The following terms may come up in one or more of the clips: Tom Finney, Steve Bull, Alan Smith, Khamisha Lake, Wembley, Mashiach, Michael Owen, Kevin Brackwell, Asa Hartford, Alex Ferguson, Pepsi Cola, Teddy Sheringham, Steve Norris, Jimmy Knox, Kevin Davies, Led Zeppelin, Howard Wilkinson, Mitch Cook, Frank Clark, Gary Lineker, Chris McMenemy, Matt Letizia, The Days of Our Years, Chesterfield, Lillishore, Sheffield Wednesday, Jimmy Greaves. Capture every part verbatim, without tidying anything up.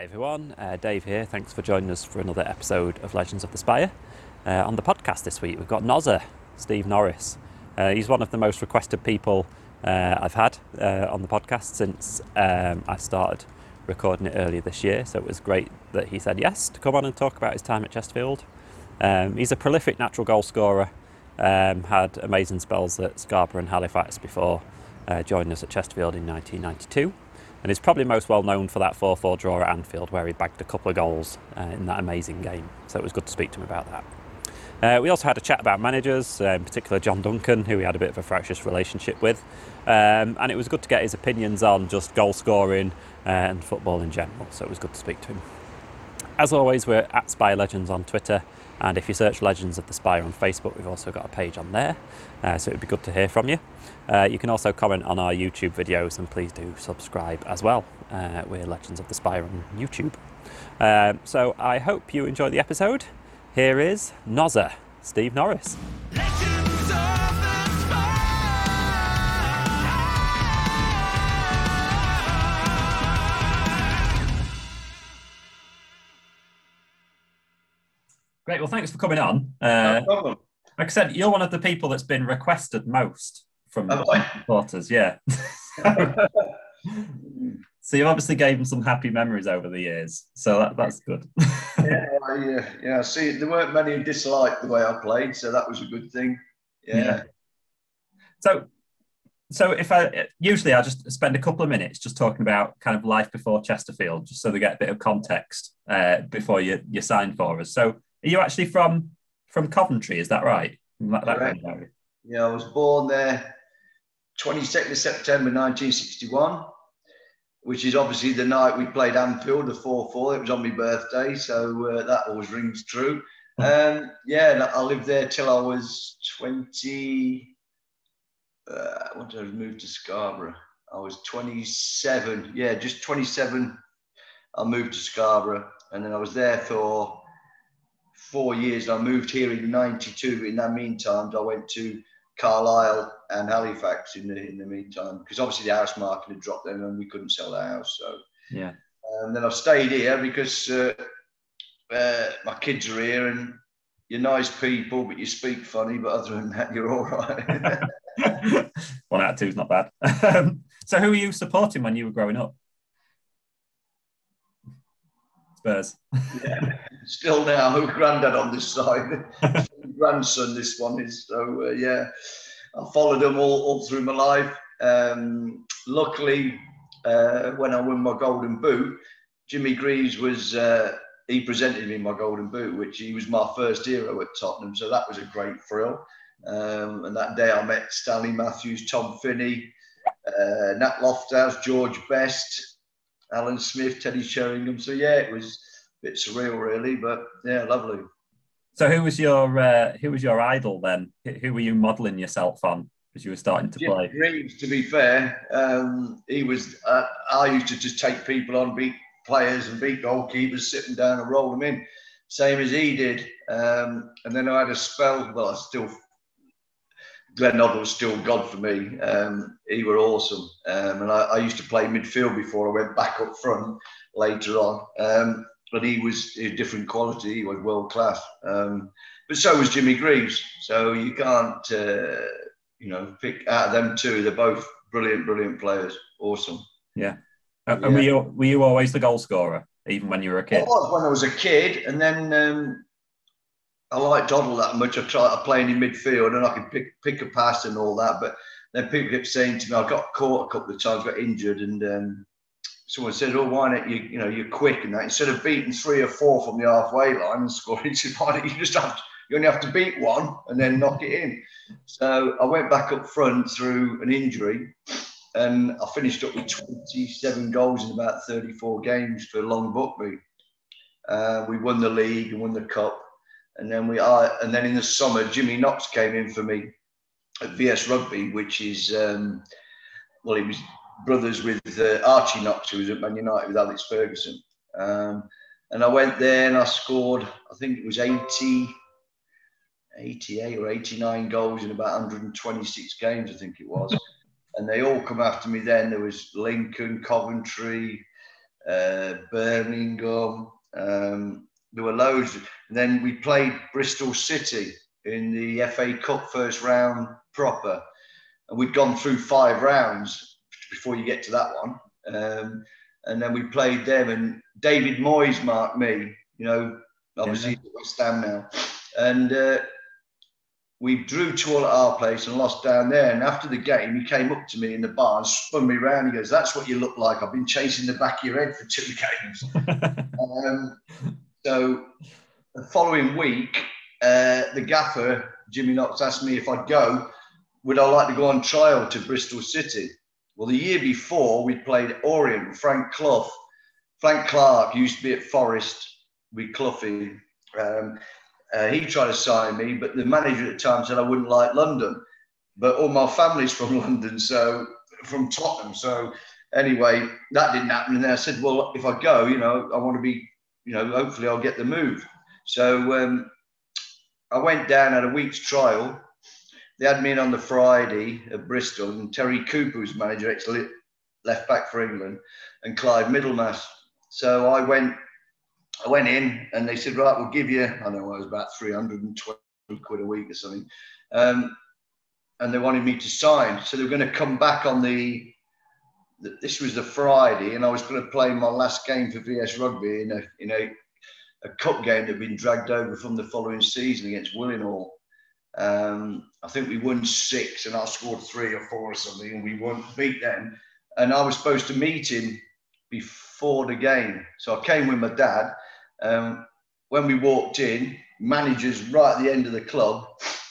Hi everyone, uh, Dave here. Thanks for joining us for another episode of Legends of the Spire. Uh, on the podcast this week, we've got Nozzer, Steve Norris. Uh, he's one of the most requested people uh, I've had uh, on the podcast since um, I started recording it earlier this year. So it was great that he said yes to come on and talk about his time at Chesterfield. Um, he's a prolific natural goal scorer, um, had amazing spells at Scarborough and Halifax before uh, joining us at Chesterfield in nineteen ninety-two. And he's probably most well known for that four four draw at Anfield where he bagged a couple of goals uh, in that amazing game. So it was good to speak to him about that. Uh, we also had a chat about managers, uh, in particular John Duncan, who we had a bit of a fractious relationship with. Um, and it was good to get his opinions on just goal scoring and football in general. So it was good to speak to him. As always, we're at Spire Legends on Twitter. And if you search Legends of the Spire on Facebook, we've also got a page on there. Uh, so it'd be good to hear from you. Uh, you can also comment on our YouTube videos and please do subscribe as well. Uh, we're Legends of the Spire on YouTube. Uh, so I hope you enjoyed the episode. Here is Nozzer, Steve Norris. Legends of the Spire! Great, well thanks for coming on. Uh, no problem. Like I said, you're one of the people that's been requested most from oh, supporters, yeah. So you've obviously gave them some happy memories over the years, so that, that's good. yeah, I, uh, yeah. See, there weren't many who disliked the way I played, so that was a good thing. Yeah. yeah. So, so if I usually I just spend a couple of minutes just talking about kind of life before Chesterfield, just so they get a bit of context uh, before you you sign for us. So, are you actually from? From Coventry, is that right? That, that yeah, I was born there twenty-second of September nineteen sixty-one, which is obviously the night we played Anfield, the four four. It was on my birthday, so uh, that always rings true. Um, yeah, I lived there till I was twenty. Uh, once I moved to Scarborough, I was twenty-seven. Yeah, just twenty-seven. I moved to Scarborough, and then I was there for four years. I moved here in ninety-two. In that meantime, I went to Carlisle and Halifax in the in the meantime, because obviously the house market had dropped then and we couldn't sell the house. So yeah, and then I've stayed here because uh, uh, my kids are here and you're nice people, but you speak funny. But other than that, you're all right. One out of two is not bad. Um, so who were you supporting when you were growing up? Spurs. Yeah, still now, granddad on this side, grandson this one is, so uh, yeah, I followed them all, all through my life. Um, luckily, uh, when I won my golden boot, Jimmy Greaves was, uh, he presented me my golden boot, which he was my first hero at Tottenham, so that was a great thrill. Um, and that day I met Stanley Matthews, Tom Finney, uh, Nat Lofthouse, George Best, Alan Smith, Teddy Sheringham. So yeah, it was a bit surreal, really, but yeah, lovely. So who was your uh, who was your idol then? Who were you modelling yourself on as you were starting to Jim play? Greaves, to be fair, um, he was. Uh, I used to just take people on, beat players and beat goalkeepers, sit them down and roll them in, same as he did. Um, and then I had a spell. Well, I still. Glenn Noddle was still God for me. Um, he were awesome. Um, and I, I used to play midfield before I went back up front later on. Um, but he was a different quality. He was world class. Um, but so was Jimmy Greaves. So you can't, uh, you know, pick out of them two. They're both brilliant, brilliant players. Awesome. Yeah. And yeah. Were, you, were you always the goal scorer, even when you were a kid? I was when I was a kid. And then... Um, I like Doddle that much. I try to play in midfield and I can pick pick a pass and all that. But then people kept saying to me, I got caught a couple of times, got injured, and um, someone said, "Oh, why not? You you know, you're quick and that. Instead of beating three or four from the halfway line and scoring, why not you just have to, you only have to beat one and then knock it in." So I went back up front through an injury, and I finished up with twenty-seven goals in about thirty-four games for Long Buckby. Uh, we won the league and won the cup. And then we are, and then in the summer, Jimmy Knox came in for me at V S Rugby, which is, um, well, he was brothers with uh, Archie Knox, who was at Man United with Alex Ferguson. Um, and I went there and I scored, I think it was eighty, eighty-eight or eighty-nine goals in about one hundred twenty-six games, I think it was. And they all come after me then. There was Lincoln, Coventry, uh, Birmingham. Um, there were loads. And then we played Bristol City in the F A Cup first round proper. And we'd gone through five rounds before you get to that one. Um, and then we played them, and David Moyes marked me, you know, obviously yeah. West Ham now. And uh, we drew two all at our place and lost down there. And after the game, he came up to me in the bar and spun me around. He goes, "That's what you look like. I've been chasing the back of your head for two games." um, so the following week, uh, the gaffer, Jimmy Knox, asked me if I'd go. Would I like to go on trial to Bristol City? Well, the year before, we played Orient, Frank Clough. Frank Clark used to be at Forest with Cloughie. Um, uh, he tried to sign me, but the manager at the time said I wouldn't like London. But all my family's from London, so from Tottenham. So anyway, that didn't happen. And then I said, well, if I go, you know, I want to be, you know, hopefully I'll get the move. So um, I went down, had a week's trial. They had me in on the Friday at Bristol, and Terry Cooper was manager, ex-left back for England, and Clive Middlemass. So I went, I went in, and they said, right, we'll give you, I don't know, it was about three hundred and twenty quid a week or something, um, and they wanted me to sign. So they were going to come back on the, the, this was the Friday, and I was going to play my last game for V S Rugby in a, in a, a cup game that had been dragged over from the following season against Willenhall. Um, I think we won six and I scored three or four or something, and we won, beat them. And I was supposed to meet him before the game. So I came with my dad. Um, when we walked in, manager's right at the end of the club,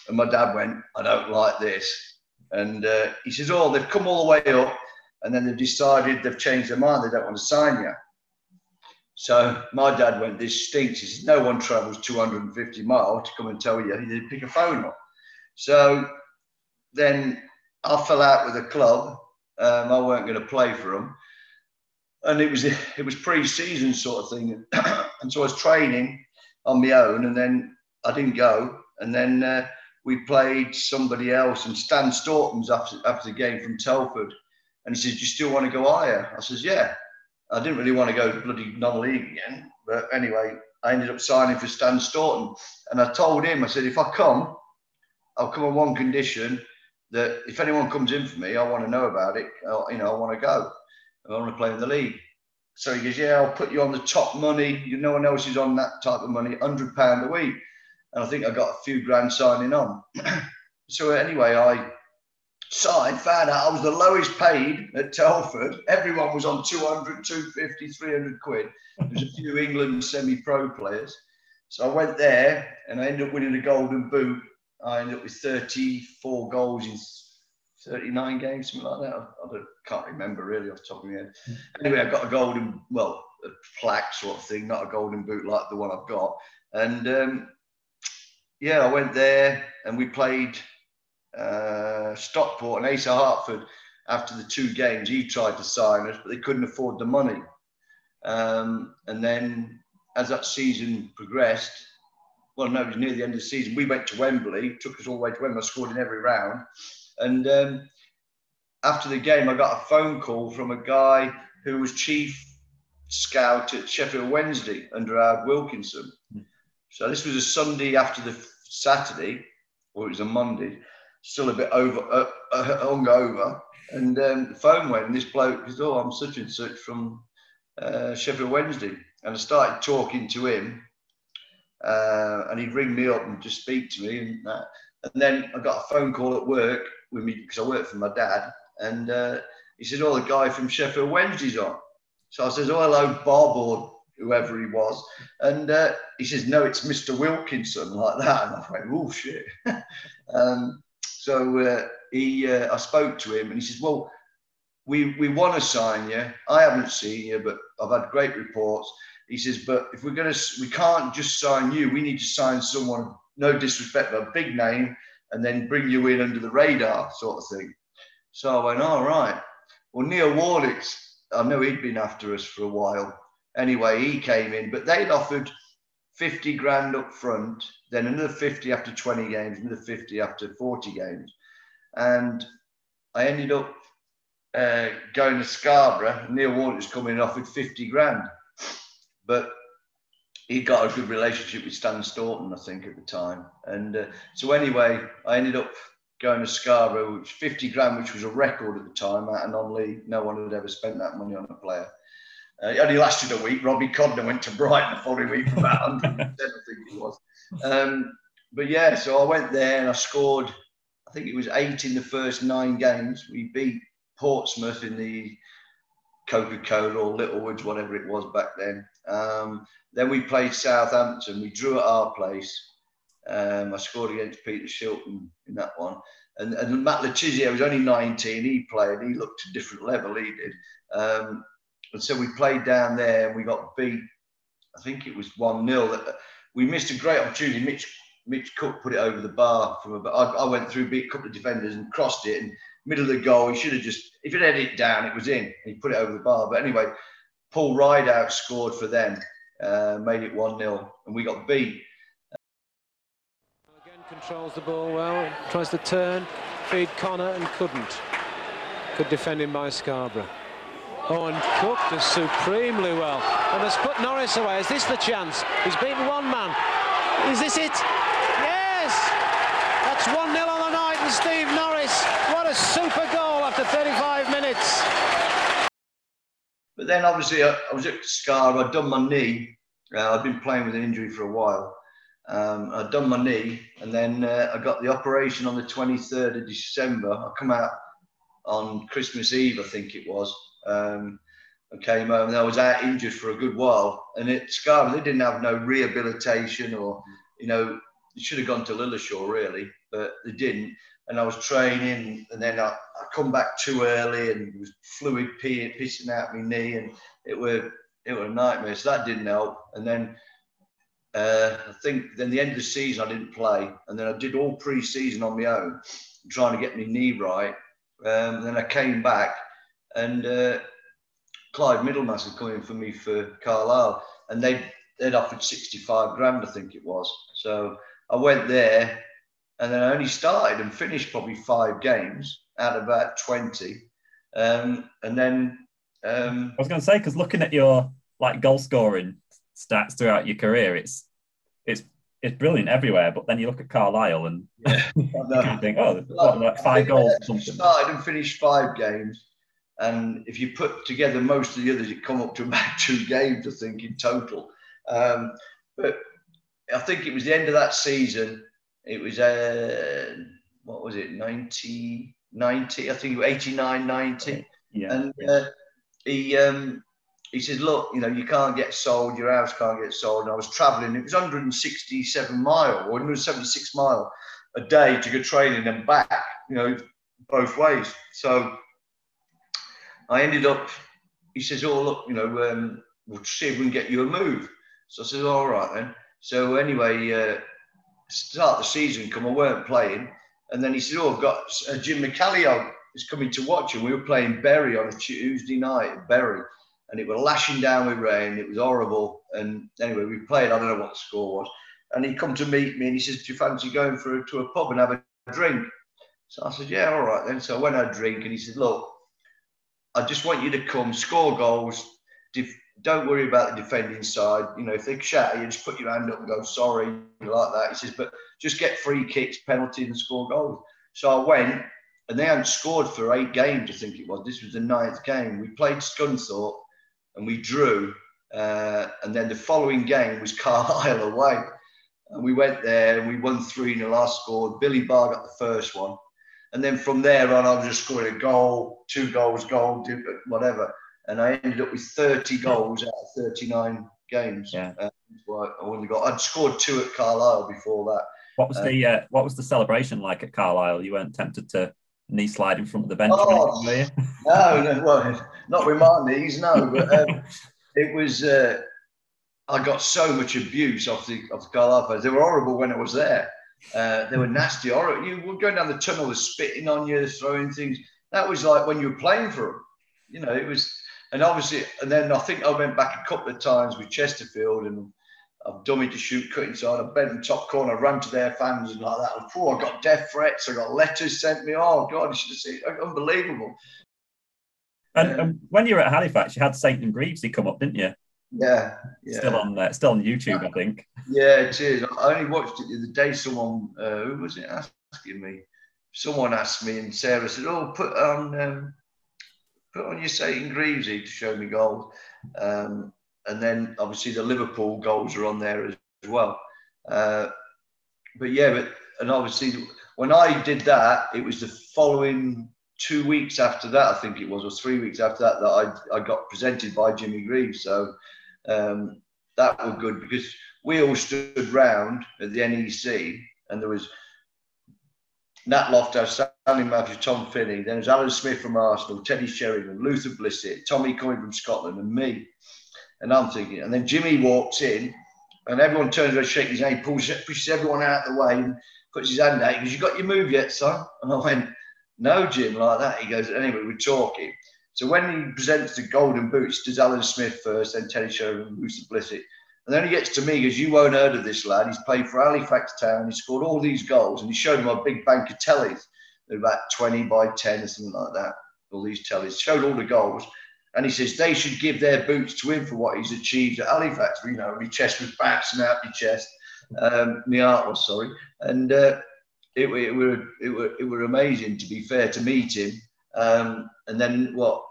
and my dad went, "I don't like this." And uh, he says, "Oh, they've come all the way up and then they've decided they've changed their mind. They don't want to sign you." So my dad went, "This stinks." He said, "No one travels two hundred and fifty miles to come and tell you." He didn't pick a phone up. So then I fell out with the club. Um, I weren't going to play for them. And it was, it was pre-season sort of thing. And so I was training on my own, and then I didn't go. And then uh, we played somebody else, and Stan Staunton's after, after the game from Telford. And he said, "Do you still want to go higher?" I says, "Yeah." I didn't really want to go bloody non-league again. But anyway, I ended up signing for Stan Staunton. And I told him, I said, "If I come, I'll come on one condition, that if anyone comes in for me, I want to know about it. I, you know, I want to go. I want to play in the league." So he goes, "Yeah, I'll put you on the top money. You, no one else is on that type of money, one hundred pounds a week." And I think I got a few grand signing on. So anyway, I... So I found out I was the lowest paid at Telford. Everyone was on two hundred, two fifty, three hundred quid. There's a few England semi-pro players. So I went there and I ended up winning a golden boot. I ended up with thirty-four goals in thirty-nine games, something like that. I, I can't remember really off the top of my head. Anyway, I got a golden, well, a plaque sort of thing, not a golden boot like the one I've got. And um, yeah, I went there and we played... Uh, Stockport and Asa Hartford. After the two games, he tried to sign us, but they couldn't afford the money. Um, and then, as that season progressed, well, no, it was near the end of the season. We went to Wembley, took us all the way to Wembley. I scored in every round. And um, after the game, I got a phone call from a guy who was chief scout at Sheffield Wednesday under Howard Wilkinson. So this was a Sunday after the Saturday, or it was a Monday. Still a bit over, uh, uh, hungover, and um, the phone went, and this bloke goes, "Oh, I'm such and such from uh, Sheffield Wednesday," and I started talking to him, uh, and he'd ring me up and just speak to me, and that. And then I got a phone call at work with me because I worked for my dad, and uh, he said, "Oh, the guy from Sheffield Wednesday's on." So I says, "Oh, hello, Bob," or whoever he was, and uh, he says, "No, it's Mister Wilkinson," like that, and I went, "Oh shit." um, So uh, he, uh, I spoke to him, and he says, "Well, we, we want to sign you. I haven't seen you, but I've had great reports." He says, "But if we're going to, we can't just sign you. We need to sign someone, no disrespect, but a big name, and then bring you in under the radar sort of thing." So I went, "All right." Well, Neil Warnock, I know he'd been after us for a while. Anyway, he came in, but they'd offered fifty grand up front, then another fifty after twenty games, another fifty after forty games. And I ended up uh, going to Scarborough. Neil Warnock was coming off with fifty grand. But he got a good relationship with Stan Staunton, I think, at the time. And uh, so anyway, I ended up going to Scarborough, which was fifty grand, which was a record at the time, at a non-league. No one had ever spent that money on a player. Uh, it only lasted a week. Robbie Codner went to Brighton the following week for about one hundred ten, I think it was. Um, but yeah, so I went there and I scored, I think it was eight in the first nine games. We beat Portsmouth in the Coca-Cola or Littlewoods, whatever it was back then. Um, then we played Southampton. We drew at our place. Um, I scored against Peter Shilton in that one. And, and Matt Letizia was only nineteen. He played. He looked a different level. He did. Um, and so we played down there and we got beat. I think it was one nil. We missed a great opportunity. Mitch Mitch Cook put it over the bar. From a, I, I went through, beat a couple of defenders and crossed it. And middle of the goal, he should have just, if he'd had it down, it was in. He put it over the bar. But anyway, Paul Rideout scored for them, uh, made it one nil, and we got beat. Again, controls the ball well, tries to turn, feed Connor and couldn't. Good defending by Scarborough. Oh, and Cook does supremely well. And has put Norris away. Is this the chance? He's beaten one man. Is this it? Yes! That's one nil on the night, and Steve Norris, what a super goal after thirty-five minutes. But then obviously I, I was at Scarborough, I'd done my knee. Uh, I'd been playing with an injury for a while. Um, I'd done my knee, and then uh, I got the operation on the twenty-third of December. I come out on Christmas Eve, I think it was. Um, I came home and I was out injured for a good while. And at Scarborough, they didn't have no rehabilitation or, you know, it should have gone to Lillishore really, but they didn't. And I was training, and then I, I come back too early, and it was fluid pee, pissing out my knee, and it were it were a nightmare. So that didn't help. And then uh, I think then the end of the season I didn't play, and then I did all pre-season on my own, trying to get my knee right. Um, and then I came back, and uh, Clive Middlemass had come in for me for Carlisle, and they they'd offered sixty-five grand, I think it was. So I went there. And then I only started and finished probably five games out of about twenty. Um, and then... Um, I was going to say, because looking at your like goal-scoring stats throughout your career, it's it's it's brilliant everywhere, but then you look at Carlisle and yeah, you can think, oh, like, what, like five goals or something. I started and finished five games. And if you put together most of the others, it come up to about two games, I think, in total. Um, but I think it was the end of that season... It was, uh, what was it, ninety, ninety, I think, eighty-nine, ninety. Yeah. And uh, he um, he says, look, you know, you can't get sold, your house can't get sold. And I was travelling, it was one hundred sixty-seven mile or one hundred seventy-six mile a day to go training and back, you know, both ways. So I ended up, he says, oh, look, you know, um, we'll see if we can get you a move. So I said, all right then. So anyway, uh, start the season come, I weren't playing, and then he said, oh, I've got uh, Jim McCallio is coming to watch, and we were playing Bury on a Tuesday night at Bury, and it was lashing down with rain, it was horrible, and anyway, we played, I don't know what the score was, and he come to meet me, and he says, do you fancy going for a, to a pub and have a drink? So I said, yeah, all right then. So I went out drink, and he said, look, I just want you to come, score goals, def- don't worry about the defending side. You know, if they shatter you, just put your hand up and go, sorry, like that. He says, but just get free kicks, penalties, and score goals. So I went, and they hadn't scored for eight games, I think it was. This was the ninth game. We played Scunthorpe, and we drew. Uh, and then the following game was Carlisle away. And we went there, and we won three nil. I scored. Billy Barr got the first one. And then from there on, I was just scoring a goal, two goals, goal, whatever. And I ended up with thirty goals out of thirty-nine games. Yeah, uh, I only got. I'd scored two at Carlisle before that. What was um, the uh, What was the celebration like at Carlisle? You weren't tempted to knee slide in front of the bench? Oh, were you? no, no, well, not with my knees, no. But um, it was. Uh, I got so much abuse off the off the Carlisle fans. They were horrible when I was there. Uh, they were nasty. Horrible. You were going down the tunnel, they're spitting on you, throwing things. That was like when you were playing for them. You know, it was. And obviously, and then I think I went back a couple of times with Chesterfield, and I've dummy to shoot, cut inside, I bent in top corner, ran to their fans and like that. Oh, I got death threats, I got letters sent me. Oh God, you should have seen it. Unbelievable. And, yeah. and when you were at Halifax, you had Saint and Greaves, he come up, didn't you? Yeah, yeah. Still on there, still on YouTube, I think. Yeah, it is. I only watched it the other day. Someone, uh, who was it asking me? Someone asked me, and Sarah said, "Oh, put on, um, put on your Saint and Greaves to show me goals." Um, and then obviously the Liverpool goals are on there as well. Uh, but yeah, but and obviously when I did that, it was the following. Two weeks after that, I think it was, or three weeks after that, that I, I got presented by Jimmy Greaves. So um, that was good because we all stood round at the N E C and there was Nat Loftus, Stanley Matthews, Tom Finney, then there was Alan Smith from Arsenal, Teddy Sheringham, Luther Blissett, Tommy Coyne from Scotland and me. And I'm thinking, and then Jimmy walks in and everyone turns around, shakes his hand, pulls, pushes everyone out of the way and puts his hand out. He goes, "You got your move yet, son?" And I went, "No, Jim," like that. He goes, "Anyway, we're talking." So when he presents the golden boots, does Alan Smith first, then Teddy Sheringham, Luther Blissett. And then he gets to me, he goes, "You won't heard of this lad. He's played for Halifax Town. He scored all these goals." And he showed him a big bank of tellies. They're about twenty by ten or something like that. All these tellies. Showed all the goals. And he says, "They should give their boots to him for what he's achieved at Halifax." You know, my chest was bouncing out my chest. Um, my heart was, sorry. And... Uh, It, it, were, it, were, it were amazing, to be fair, to meet him. Um, and then, what,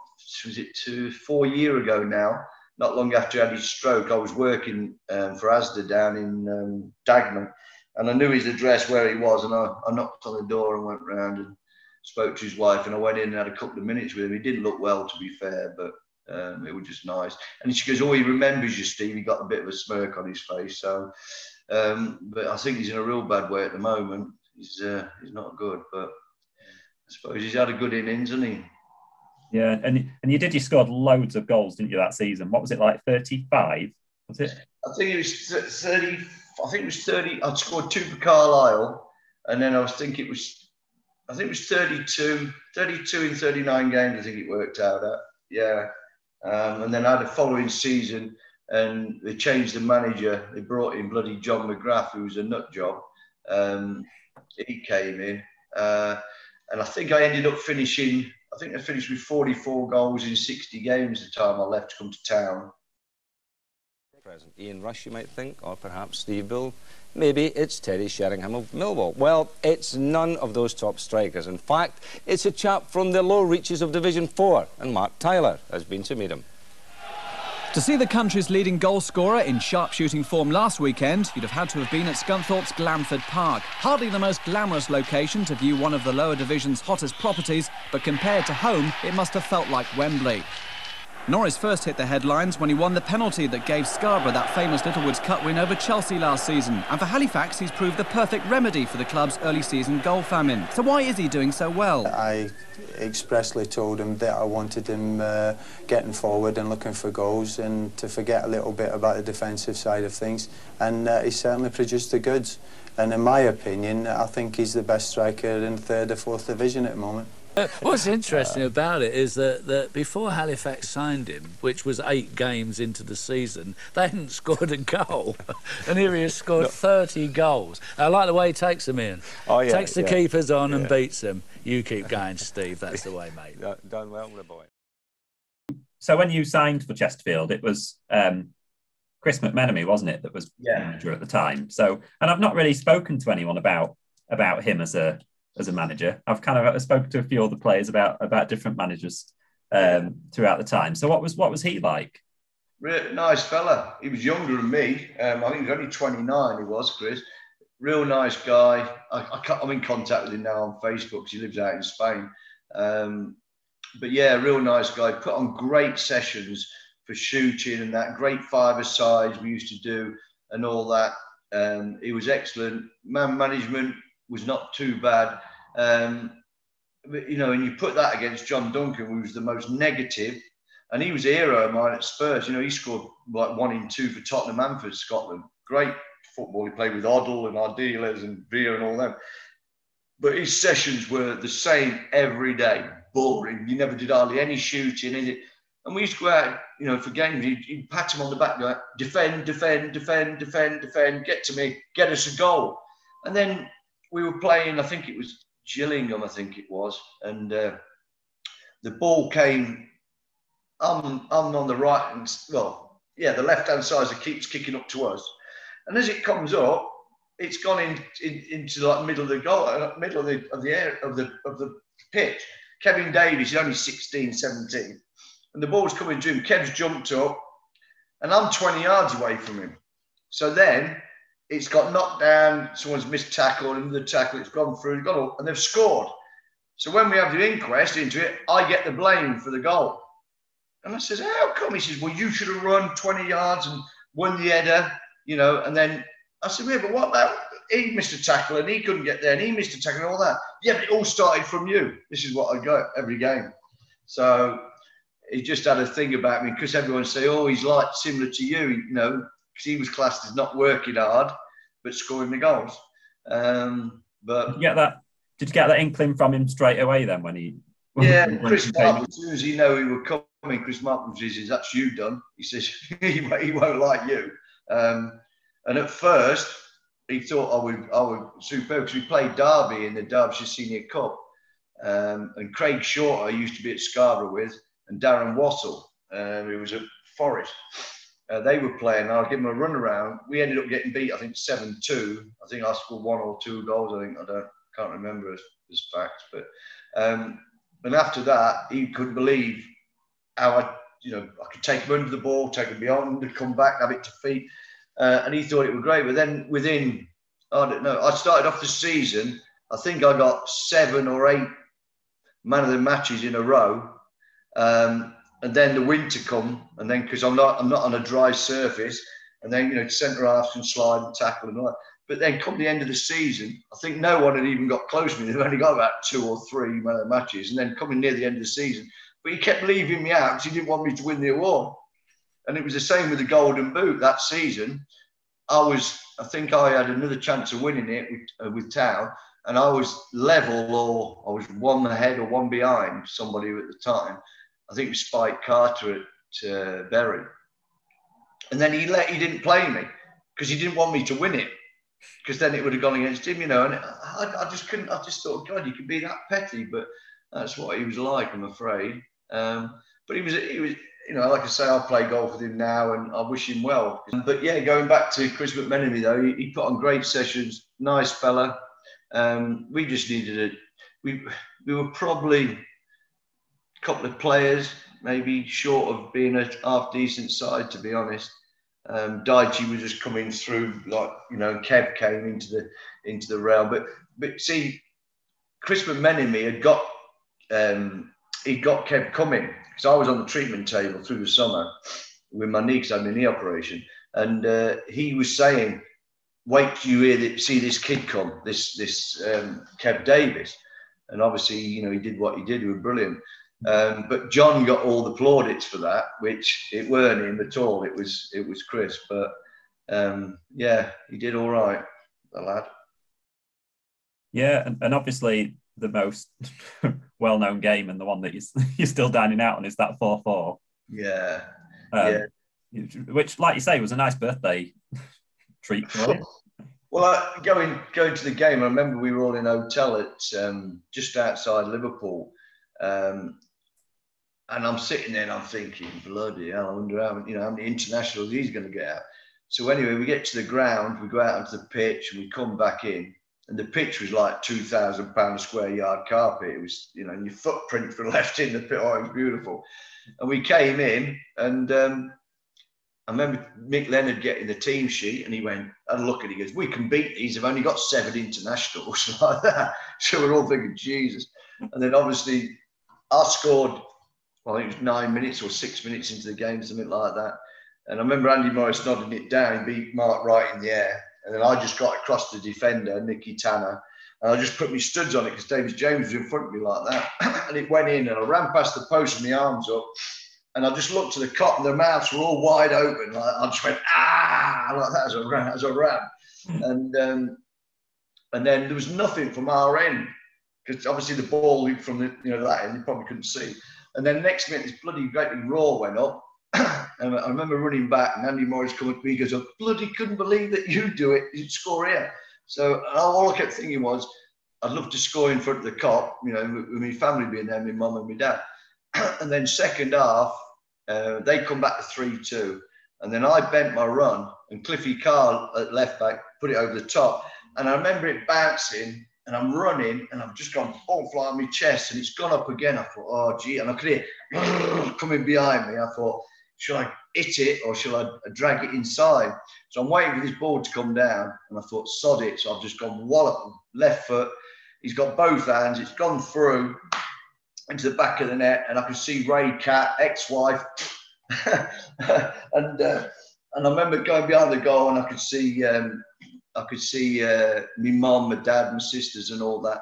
was it two, four years ago now, not long after I had his stroke, I was working um, for Asda down in um, Dagenham. And I knew his address, where he was, and I, I knocked on the door and went round and spoke to his wife. And I went in and had a couple of minutes with him. He didn't look well, to be fair, but um, it was just nice. And she goes, "Oh, he remembers you, Steve." He got a bit of a smirk on his face. So, um, but I think he's in a real bad way at the moment. He's, uh, he's not good, but I suppose he's had a good innings, hasn't he? Yeah, and and you did, you scored loads of goals, didn't you, that season? What was it, like thirty-five? Was it? I think it was thirty. I think it was thirty. I'd scored two for Carlisle, and then I was thinking it was, I think it was thirty-two, thirty-two in thirty-nine games. I think it worked out at, yeah. Um, and then I had a following season, and they changed the manager. They brought in bloody John McGrath, who was a nut job. Um, He came in, uh, and I think I ended up finishing. I think I finished with forty-four goals in sixty games the time I left to come to town. Present Ian Rush, you might think, or perhaps Steve Bull. Maybe it's Teddy Sheringham of Millwall. Well, it's none of those top strikers. In fact, it's a chap from the low reaches of Division Four, and Mark Tyler has been to meet him. To see the country's leading goal scorer in sharpshooting form last weekend, you'd have had to have been at Scunthorpe's Glamford Park. Hardly the most glamorous location to view one of the lower division's hottest properties, but compared to home, it must have felt like Wembley. Norris first hit the headlines when he won the penalty that gave Scarborough that famous Littlewoods Cup win over Chelsea last season. And for Halifax, he's proved the perfect remedy for the club's early season goal famine. So why is he doing so well? I expressly told him that I wanted him uh, getting forward and looking for goals and to forget a little bit about the defensive side of things. And uh, he certainly produced the goods. And in my opinion, I think he's the best striker in third or fourth division at the moment. What's interesting about it is that, that before Halifax signed him, which was eight games into the season, they hadn't scored a goal. And here he has scored no. thirty goals. I like the way he takes them in. Oh, yeah, takes the yeah. keepers on yeah. and beats them. You keep going, Steve. That's the way, mate. Done well, my boy. So when you signed for Chesterfield, it was um, Chris McMenemy, wasn't it, that was yeah. manager at the time. So, and I've not really spoken to anyone about about him as a... as a manager. I've kind of spoken to a few other players about about different managers um, throughout the time. So what was what was he like? Real nice fella. He was younger than me. Um, I think he was only twenty-nine, he was, Chris. Real nice guy. I, I I'm in contact with him now on Facebook because he lives out in Spain. Um, but yeah, real nice guy. Put on great sessions for shooting and that. Great five-a-sides we used to do and all that. Um, he was excellent. Man management was not too bad. Um, but, you know, and you put that against John Duncan, who was the most negative, and he was a hero of mine at Spurs. You know, he scored like one in two for Tottenham and for Scotland. Great football. He played with Oddle and Ardiles and Veer and all them. But his sessions were the same every day, boring. You never did hardly any shooting. Anything. And we used to go out, you know, for games. He'd, he'd pat him on the back, go, defend, defend, defend, defend, defend, get to me, get us a goal. And then we were playing, I think it was Gillingham, I think it was, and uh, the ball came I'm, I'm on the right and, well, yeah, the left-hand side keeps kicking up to us. And as it comes up, it's gone in, in, into like middle of the goal, middle of the of the air, of the of the pitch. Kevin Davies is only sixteen, seventeen, and the ball's coming to him. Kev's jumped up, and I'm twenty yards away from him. So then it's got knocked down. Someone's missed tackle, another tackle. It's gone through, gone up, and they've scored. So when we have the inquest into it, I get the blame for the goal. And I says, "How come?" He says, "Well, you should have run twenty yards and won the header, you know." And then I said, "Yeah, but what about he missed a tackle and he couldn't get there and he missed a tackle and all that?" "Yeah, but it all started from you." This is what I got every game. So he just had a thing about me because everyone say, "Oh, he's like similar to you," you know, because he was classed as not working hard but scoring the goals. Um, but did you get that? Did you get that inkling from him straight away then when he? When yeah, when Chris Martin. As soon as he know he would come in, Chris Martin says, "That's you done." He says, "He won't like you." Um, And at first, he thought I would, I would superb because we played Derby in the Derbyshire Senior Cup, um, and Craig Shorter used to be at Scarborough with, and Darren Wattle, uh, who was at Forest. Uh, they were playing, and I gave them a run around. We ended up getting beat, I think seven two. I think I scored one or two goals. I think I don't, can't remember as, as facts, but um, and after that, he couldn't believe how I, you know, I could take him under the ball, take him beyond, come back, have it to feet. Uh, and he thought it was great. But then within, I don't know, I started off the season, I think I got seven or eight man of the matches in a row. Um, and then the winter come, and then because I'm not I'm not on a dry surface, and then, you know, centre halves can slide and tackle and all that. But then come the end of the season, I think no one had even got close to me. They've only got about two or three man of the matches. And then coming near the end of the season, but he kept leaving me out because he didn't want me to win the award. And it was the same with the Golden Boot that season. I was, I think I had another chance of winning it with, uh, with Town, and I was level or I was one ahead or one behind somebody at the time. I think it was Spike Carter at uh, Bury. And then he let, he didn't play me because he didn't want me to win it, because then it would have gone against him, you know. And I, I just couldn't, I just thought, God, you could be that petty, but that's what he was like, I'm afraid. Um, but he was, he was, you know, like I say, I play golf with him now and I wish him well. But yeah, going back to Chris McMenemy though, he, he put on great sessions, nice fella. Um, we just needed it. We, we were probably a couple of players, maybe short of being a half-decent side, to be honest. Um, Daichi was just coming through, like, you know, Kev came into the into the realm. But, but see, Chris McMenemy had got, um, he got Kev coming. Because I was on the treatment table through the summer with my knee, because I had my knee operation. And uh, he was saying, "Wait till you hear that, see this kid come, this this um, Kev Davies." And obviously, you know, he did what he did. He was brilliant. Um, but John got all the plaudits for that, which it weren't him at all. It was, it was Chris. But um, yeah, he did all right, the lad. Yeah, and, and obviously the most well-known game and the one that you're, you're still dining out on is that four four. Yeah. Um, yeah. Which, like you say, was a nice birthday treat for us. Well, uh, going, going to the game, I remember we were all in a hotel at um, just outside Liverpool. Um, and I'm sitting there and I'm thinking, bloody hell, I wonder how, you know, how many internationals he's going to get out. So anyway, we get to the ground, we go out onto the pitch and we come back in. And the pitch was like two thousand pound a square yard carpet. It was, you know, and your footprint for left in the pit. Oh, it was beautiful. And we came in, and um, I remember Mick Leonard getting the team sheet, and he went, and look at it, he goes, "We can beat these. They've only got seven internationals," like that. So we're all thinking, Jesus. And then obviously I scored, well, I think it was nine minutes or six minutes into the game, something like that. And I remember Andy Morris nodding it down, beat Mark Wright in the air. And then I just got across the defender, Nicky Tanner, and I just put my studs on it because Davis James was in front of me like that. And it went in, and I ran past the post and my arms up. And I just looked to the cop, and their mouths were all wide open. Like, I just went, ah, like that as I ran. As I ran. Mm. And, um, and then there was nothing from our end, because obviously the ball looped from the, you know, that end, you probably couldn't see. And then next minute, this bloody great big roar went up. And I remember running back, and Andy Morris coming to me, he goes, "I bloody couldn't believe that you do it, you'd score here." So all I kept thinking was, I'd love to score in front of the cop, you know, with my family being there, my mum and my dad. And then second half, Uh, they come back to three two. And then I bent my run, and Cliffy Carl at left back put it over the top. And I remember it bouncing, and I'm running, and I've just gone full fly on my chest, and it's gone up again. I thought, oh, gee. And I could hear it coming behind me. I thought, should I hit it or shall I drag it inside? So I'm waiting for this ball to come down, and I thought, sod it. So I've just gone wallop, left foot. He's got both hands. It's gone through into the back of the net, and I could see Ray Cat, ex-wife, and uh, and I remember going behind the goal, and I could see um, I could see uh, my mum, my dad, my sisters, and all that,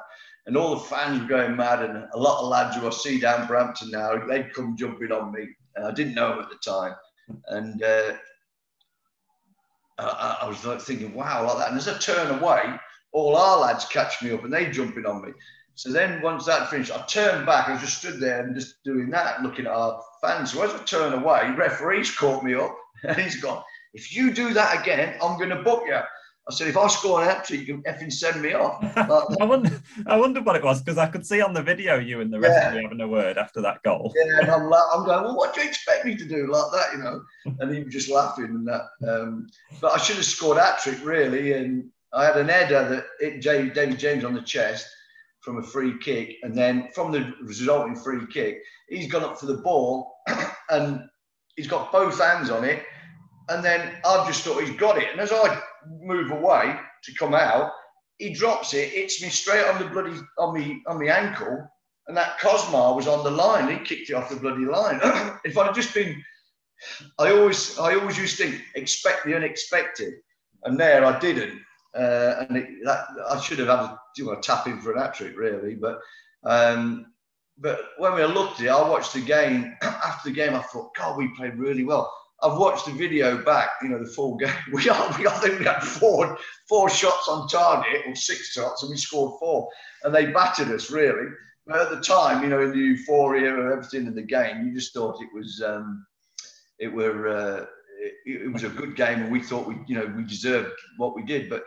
and all the fans were going mad, and a lot of lads who I see down Brampton now, they'd come jumping on me, and I didn't know them at the time, and uh, I, I was like thinking, wow, like that. And as I turn away, all our lads catch me up, and they jumping on me. So then once that finished, I turned back. I just stood there and just doing that, looking at our fans. So as I turn away, referee's caught me up, and he's gone, if you do that again, I'm going to book you. I said, if I score an hat-trick, you can effing send me off. Like I wonder, I wonder what it was, because I could see on the video you and the rest yeah. of you having a word after that goal. Yeah, and I'm, like, I'm going, well, what do you expect me to do like that, you know? And he was just laughing and that. Um, but I should have scored a hat-trick, really. And I had an header that hit David James on the chest from a free kick, and then from the resulting free kick, he's gone up for the ball and he's got both hands on it, and then I've just thought he's got it, and as I move away to come out, he drops it, hits me straight on the bloody on me on my ankle, and that Cosmar was on the line. He kicked it off the bloody line. If I'd just been, I always I always used to think, expect the unexpected, and there I didn't. Uh, and it, that, I should have had a, you know, a tap in for an hat-trick, really. But um, but when we looked at it, I watched the game. After the game, I thought, God, we played really well. I've watched the video back, you know, the full game. We are, we are, I think we had four, four shots on target, or six shots, and we scored four. And they battered us, really. But at the time, you know, in the euphoria of everything in the game, you just thought it was, um, it were... Uh, It, it was a good game, and we thought we, you know, we deserved what we did. But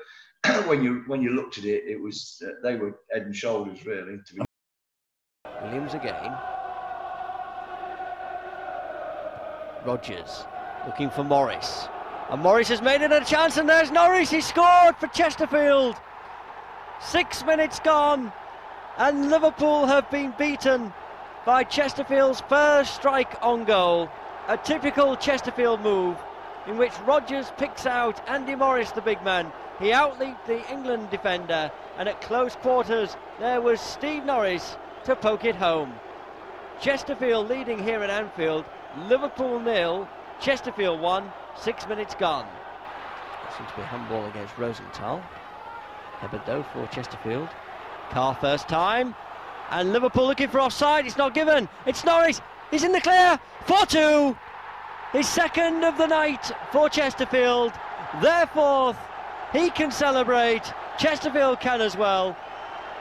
when you when you looked at it, it was uh, they were head and shoulders, really. To be Williams again. Rodgers looking for Morris, and Morris has made it a chance, and there's Norris. He scored for Chesterfield. Six minutes gone, and Liverpool have been beaten by Chesterfield's first strike on goal. A typical Chesterfield move in which Rodgers picks out Andy Morris, the big man. He outleaped the England defender, and at close quarters there was Steve Norris to poke it home. Chesterfield leading here at Anfield. Liverpool nil, Chesterfield one, six minutes gone. That seems to be a handball against Rosenthal. Hebdo for Chesterfield. Carr first time, and Liverpool looking for offside. It's not given. It's Norris. He's in the clear, four two, his second of the night for Chesterfield, their fourth, he can celebrate, Chesterfield can as well,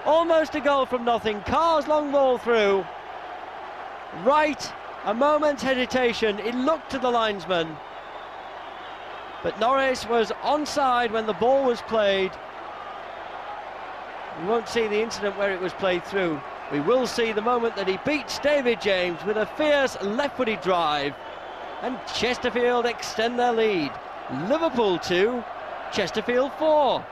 almost a goal from nothing, Carr's long ball through, right, a moment's hesitation, it looked to the linesman, but Norris was onside when the ball was played. We won't see the incident where it was played through. We will see the moment that he beats David James with a fierce left-footed drive, and Chesterfield extend their lead. Liverpool two, Chesterfield four.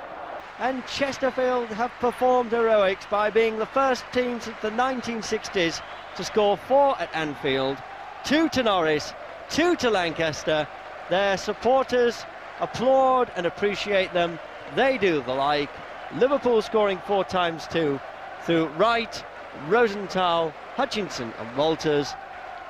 And Chesterfield have performed heroics by being the first team since the nineteen sixties to score four at Anfield, two to Norris, two to Lancaster. Their supporters applaud and appreciate them. They do the like. Liverpool scoring four times two through Wright, Rosenthal, Hutchinson and Walters.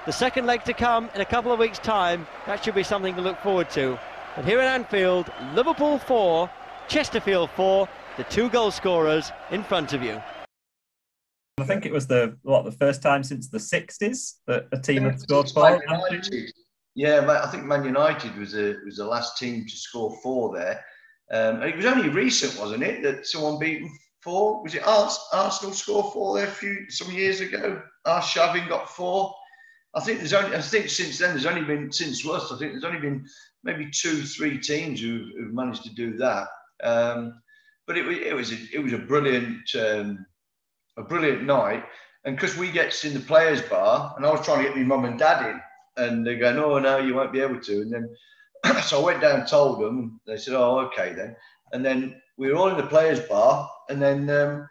The second leg to come in a couple of weeks' time. That should be something to look forward to. But here at Anfield, Liverpool four, Chesterfield four, the two goal scorers in front of you. I think it was the what the first time since the sixties that a team had scored four. Yeah, I think Man United was a, was the last team to score four there. Um, and it was only recent, wasn't it, that someone beat them? Four, was it Arsenal score four there a few some years ago? Arshavin got four. I think there's only I think since then there's only been since Worcester, I think there's only been maybe two, three teams who've, who've managed to do that. Um, but it, it was a, it was a brilliant um, a brilliant night, and because we get in the players' bar, and I was trying to get my mum and dad in, and they go, no, no, you won't be able to. And then, so I went down and told them. They said, oh, okay then. And then we were all in the players' bar, and then um,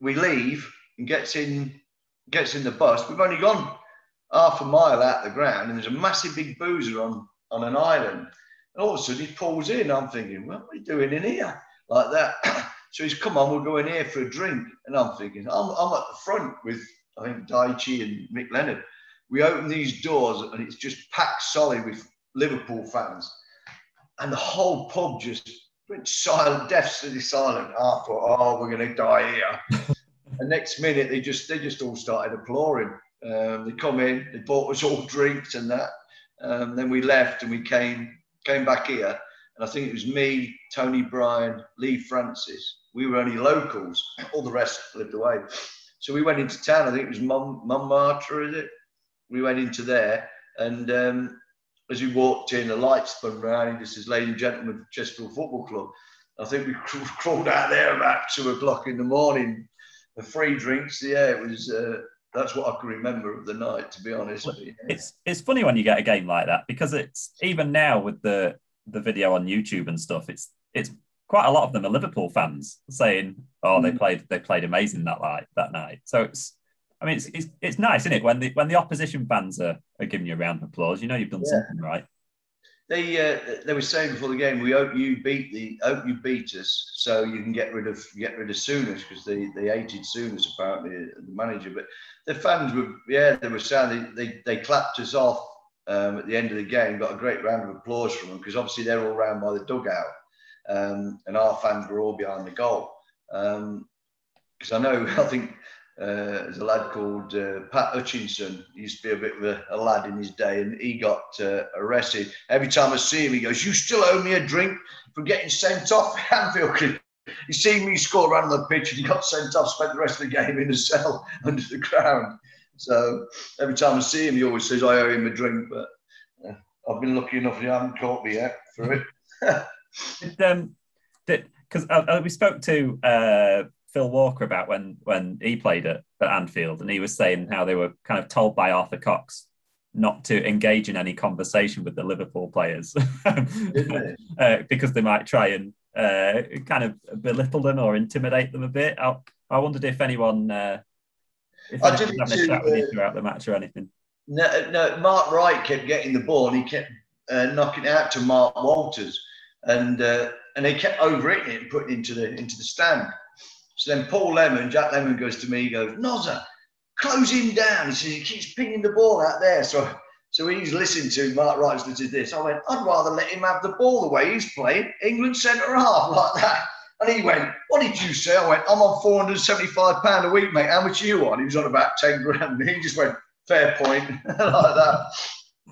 we leave and gets in, gets in the bus. We've only gone half a mile out the ground, and there's a massive big boozer on on an island. And all of a sudden he pulls in. I'm thinking, well, what are you doing in here like that? So he's come on, we'll go in here for a drink. And I'm thinking, I'm, I'm at the front with, I think, Daichi and Mick Leonard. We open these doors and it's just packed solid with Liverpool fans. And the whole pub just went silent, deathly silent. I thought, oh, we're going to die here. And next minute, they just they just all started applauding. Um, they come in, they bought us all drinks and that. Um, then we left and we came came back here. And I think it was me, Tony Bryan, Lee Francis. We were only locals. All the rest lived away. So we went into town. I think it was Mum, Montmartre, is it? We went into there. And um, as we walked in, a light spun round. This is Ladies and Gentlemen of Chesterfield Football Club. I think we cr crawled out there about two o'clock in the morning. The free drinks, yeah, it was... Uh, that's what I can remember of the night, to be honest. Well, yeah. It's it's funny when you get a game like that, because it's even now with the... the video on YouTube and stuff, it's it's quite a lot of them are Liverpool fans saying, oh, they played they played amazing that night that night. So it's I mean it's it's, it's nice, isn't it, when the when the opposition fans are, are giving you a round of applause, you know you've done yeah. something right. They uh, they were saying before the game, we hope you beat the hope you beat us so you can get rid of get rid of Sooners, because they, they hated Sooners apparently, the manager. But the fans were yeah, they were saying they, they, they clapped us off. Um, at the end of the game, got a great round of applause from them, because obviously they're all round by the dugout, um, and our fans were all behind the goal. Because um, I know, I think uh, there's a lad called uh, Pat Hutchinson. He used to be a bit of a, a lad in his day, and he got uh, arrested. Every time I see him, he goes, "You still owe me a drink for getting sent off at Anfield." He seen me score around the pitch, and he got sent off. Spent the rest of the game in a cell under the ground. So every time I see him, he always says I owe him a drink. But uh, I've been lucky enough he hasn't caught me yet for it. Because um, uh, we spoke to uh, Phil Walker about when when he played at, at Anfield, and he was saying how they were kind of told by Arthur Cox not to engage in any conversation with the Liverpool players uh, because they might try and uh, kind of belittle them or intimidate them a bit. I, I wondered if anyone. Uh, If I didn't have a chat with you throughout the match or anything. No, no. Mark Wright kept getting the ball, and he kept uh, knocking it out to Mark Walters, and uh, and they kept overhitting it and putting it into the into the stand. So then Paul Lemon, Jack Lemon, goes to me. He goes, "Nozzer, close him down." He says he keeps pinging the ball out there. So so he's listened to Mark Wright's listened to this. I went, I'd rather let him have the ball the way he's playing England centre half like that. And he went, "What did you say?" I went, "I'm on four hundred and seventy-five pounds a week, mate. How much are you on?" He was on about ten grand. He just went, "Fair point," like that.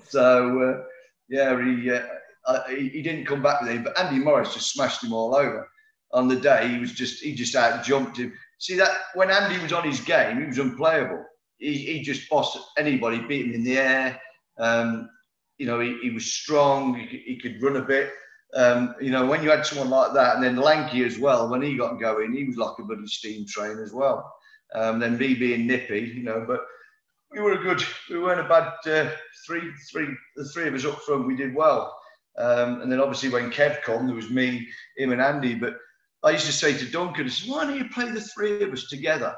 So, uh, yeah, he, uh, I, he didn't come back with him. But Andy Morris just smashed him all over. On the day, he was just he just out-jumped him. See, that when Andy was on his game, he was unplayable. He, he just bossed anybody, beat him in the air. Um, you know, he, he was strong. He, he could run a bit. Um, you know, when you had someone like that, and then Lanky as well, when he got going, he was like a bloody steam train as well. Um, then me being nippy, you know, but we were a good, we weren't a bad uh, three, three, the three of us up front, we did well. Um, and then obviously when Kev came, there was me, him and Andy. But I used to say to Duncan, I said, "Why don't you play the three of us together?"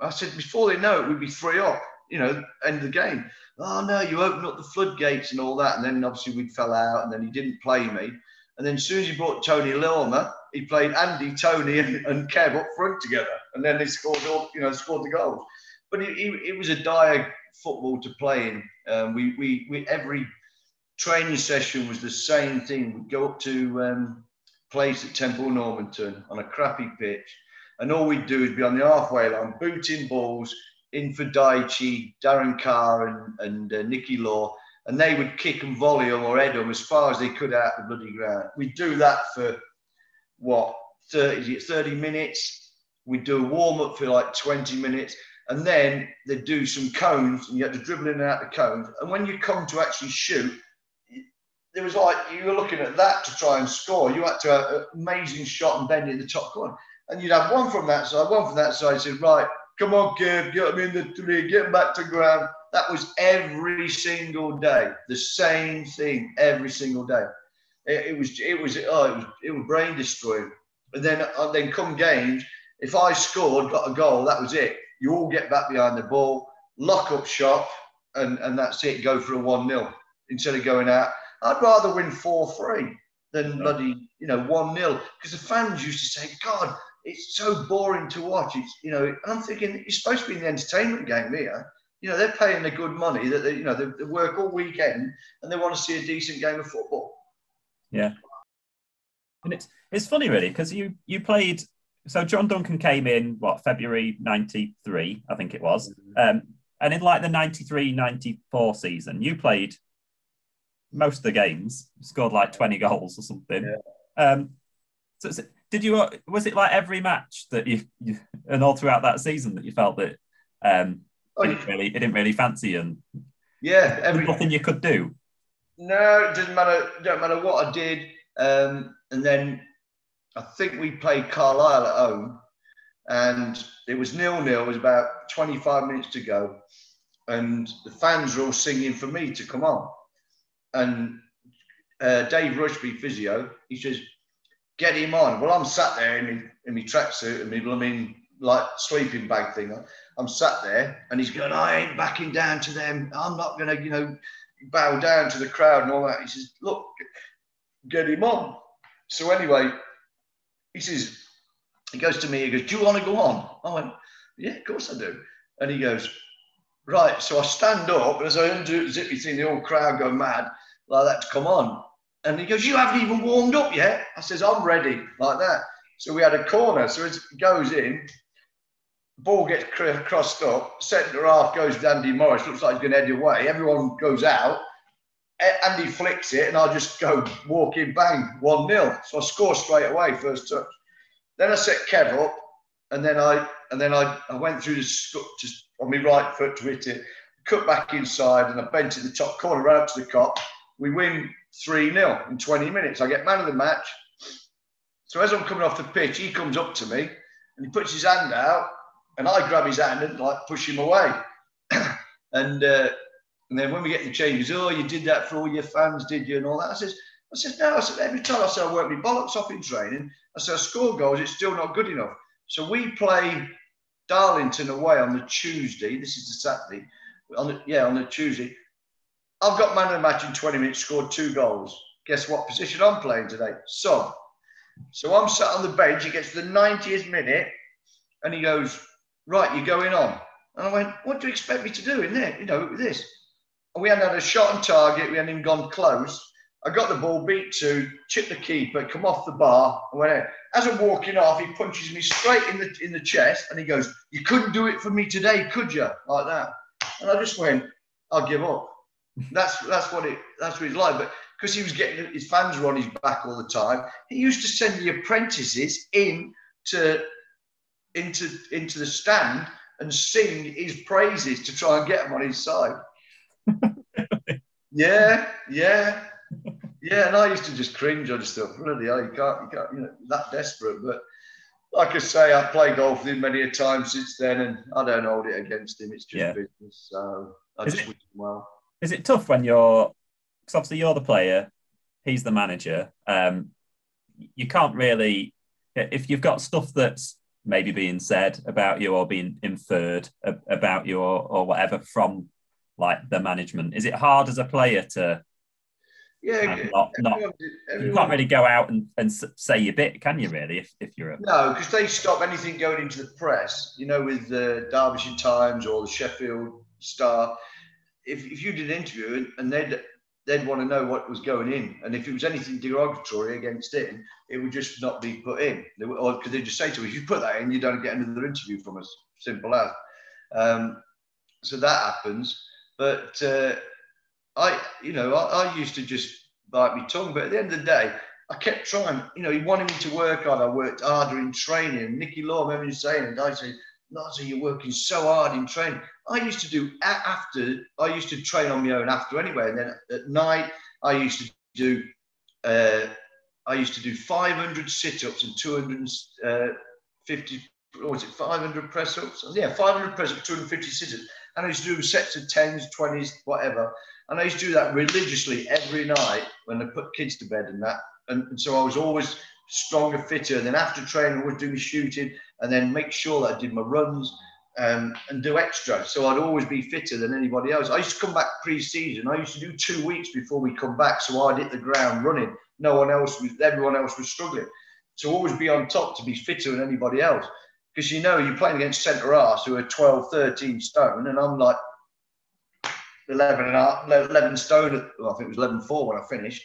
I said, before they know it, we'd be three up, you know, end of the game. "Oh no, you open up the floodgates" and all that. And then obviously we fell out, and then he didn't play me. And then as soon as he brought Tony Lilmer, he played Andy, Tony, and, and Kev up front together. And then they scored all, you know, scored the goals. But it, it, it was a dire football to play in. Um, we, we, we, every training session was the same thing. We'd go up to um, place at Temple Normanton on a crappy pitch. And all we'd do is be on the halfway line, booting balls in for Daichi, Darren Carr, and, and uh, Nicky Law. And they would kick and volley them or head them as far as they could out the bloody ground. We'd do that for, what, thirty minutes. We'd do a warm-up for like twenty minutes. And then they'd do some cones, and you had to dribble in and out the cones. And when you come to actually shoot, there was like, you were looking at that to try and score. You had to have an amazing shot and bend it in the top corner. And you'd have one from that side, one from that side. You said, "Right, come on, Kev, you know what I mean? The three, get back to ground. That was every single day, the same thing every single day. It, it was, it was, oh, it was, it was brain destroying. And then, uh, then come games, if I scored, got a goal, that was it. You all get back behind the ball, lock up shop, and and that's it. Go for a one nil instead of going out. I'd rather win four three than bloody, you know, one nil, because the fans used to say, God, it's so boring to watch. It's, you know, and I'm thinking, it's supposed to be an entertainment game here. You know, they're paying the good money, that they, you know, they, they work all weekend and they want to see a decent game of football. Yeah. And it's it's funny, really, because you, you played... So John Duncan came in, what, February ninety-three, I think it was. Um, and in like the ninety-three ninety-four season, you played most of the games, scored like twenty goals or something. Yeah. Um, so did you, was it like every match that you, you and all throughout that season that you felt that um, oh, it, didn't really, it didn't really fancy and yeah, every, nothing you could do? No, it didn't matter, don't matter what I did. Um, and then I think we played Carlisle at home and it was nil nil. It was about twenty-five minutes to go. And the fans were all singing for me to come on. And uh, Dave Rushby, physio, he says, get him on. Well, I'm sat there in my tracksuit and my blooming like sleeping bag thing. I'm sat there and he's going, I ain't backing down to them. I'm not going to, you know, bow down to the crowd and all that. He says, look, get him on. So anyway, he says, he goes to me, he goes, do you want to go on? I went, yeah, of course I do. And he goes, right. So I stand up, and as I undo the zippy thing, the whole crowd go mad, like that, to come on. And he goes, you haven't even warmed up yet. I says, I'm ready, like that. So we had a corner. So as it goes in, ball gets crossed up, centre half goes to Andy Morris, looks like he's going to head away. Everyone goes out. Andy flicks it, and I just go walk in, bang, one nil. So I score straight away, first touch. Then I set Kev up, and then I and then I, I went through the just on my right foot to hit it, cut back inside, and I bent in the top corner, ran up to the cop. We win three nil in twenty minutes. I get man of the match. So as I'm coming off the pitch, he comes up to me, and he puts his hand out, and I grab his hand and like push him away. and... Uh, And then when we get the changes, oh, you did that for all your fans, did you, and all that. I says, I says, no. I said, every time I say I work my bollocks off in training, I said, I score goals, it's still not good enough. So we play Darlington away on the Tuesday. This is the Saturday. On the, yeah, on the Tuesday. I've got man of the match in twenty minutes, scored two goals. Guess what position I'm playing today? Sub. So I'm sat on the bench. It gets to the ninetieth minute, and he goes, right, you're going on. And I went, what do you expect me to do in there, you know, with this? We hadn't had a shot on target. We hadn't even gone close. I got the ball, beat two, chipped the keeper, come off the bar, and went out. As I'm walking off, he punches me straight in the in the chest, and he goes, "You couldn't do it for me today, could you?" Like that. And I just went, "I'll give up." That's that's what it that's what it's like. But because he was getting his fans were on his back all the time, he used to send the apprentices in to into into the stand and sing his praises to try and get them on his side. yeah, yeah, yeah. And I used to just cringe on stuff. Really, you can't, you can't, you know, that desperate. But like I say, I've played golf with him many a time since then, and I don't hold it against him. It's just yeah. business. So I is just it, wish him well. Is it tough when you're, because obviously you're the player, he's the manager. Um, you can't really, if you've got stuff that's maybe being said about you or being inferred about you or, or whatever from. Like the management, is it hard as a player to? Yeah, um, not, everyone, not, everyone, you can't really go out and, and say your bit, can you? Really, if, if you're a... no, because they stop anything going into the press. You know, with the Derbyshire Times or the Sheffield Star, if if you did an interview and they'd they'd want to know what was going in, and if it was anything derogatory against it, it would just not be put in. They would, or could they just say to us, "If you put that in, you don't get another interview from us." Simple as. Um, so that happens. But uh, I, you know, I, I used to just bite my tongue. But at the end of the day, I kept trying. You know, he wanted me to work hard. I worked harder in training. Nicky Law, I remember saying it. I said, Nozzer, you're working so hard in training. I used to do after. I used to train on my own after anyway. And then at night, I used to do. Uh, I used to do five hundred sit-ups and two hundred fifty what was it, five hundred press-ups? Yeah, five hundred press-ups, two hundred fifty scissors. And I used to do sets of tens, twenties, whatever. And I used to do that religiously every night when I put kids to bed and that. And, and so I was always stronger, fitter. And then after training, I would do my shooting and then make sure that I did my runs um, and do extra. So I'd always be fitter than anybody else. I used to come back pre-season. I used to do two weeks before we come back. So I'd hit the ground running. No one else was, everyone else was struggling. So always be on top to be fitter than anybody else. Because, you know, you're playing against centre-halves who are twelve, thirteen stone. And I'm like eleven, and eleven stone. Well, I think it was eleven four when I finished.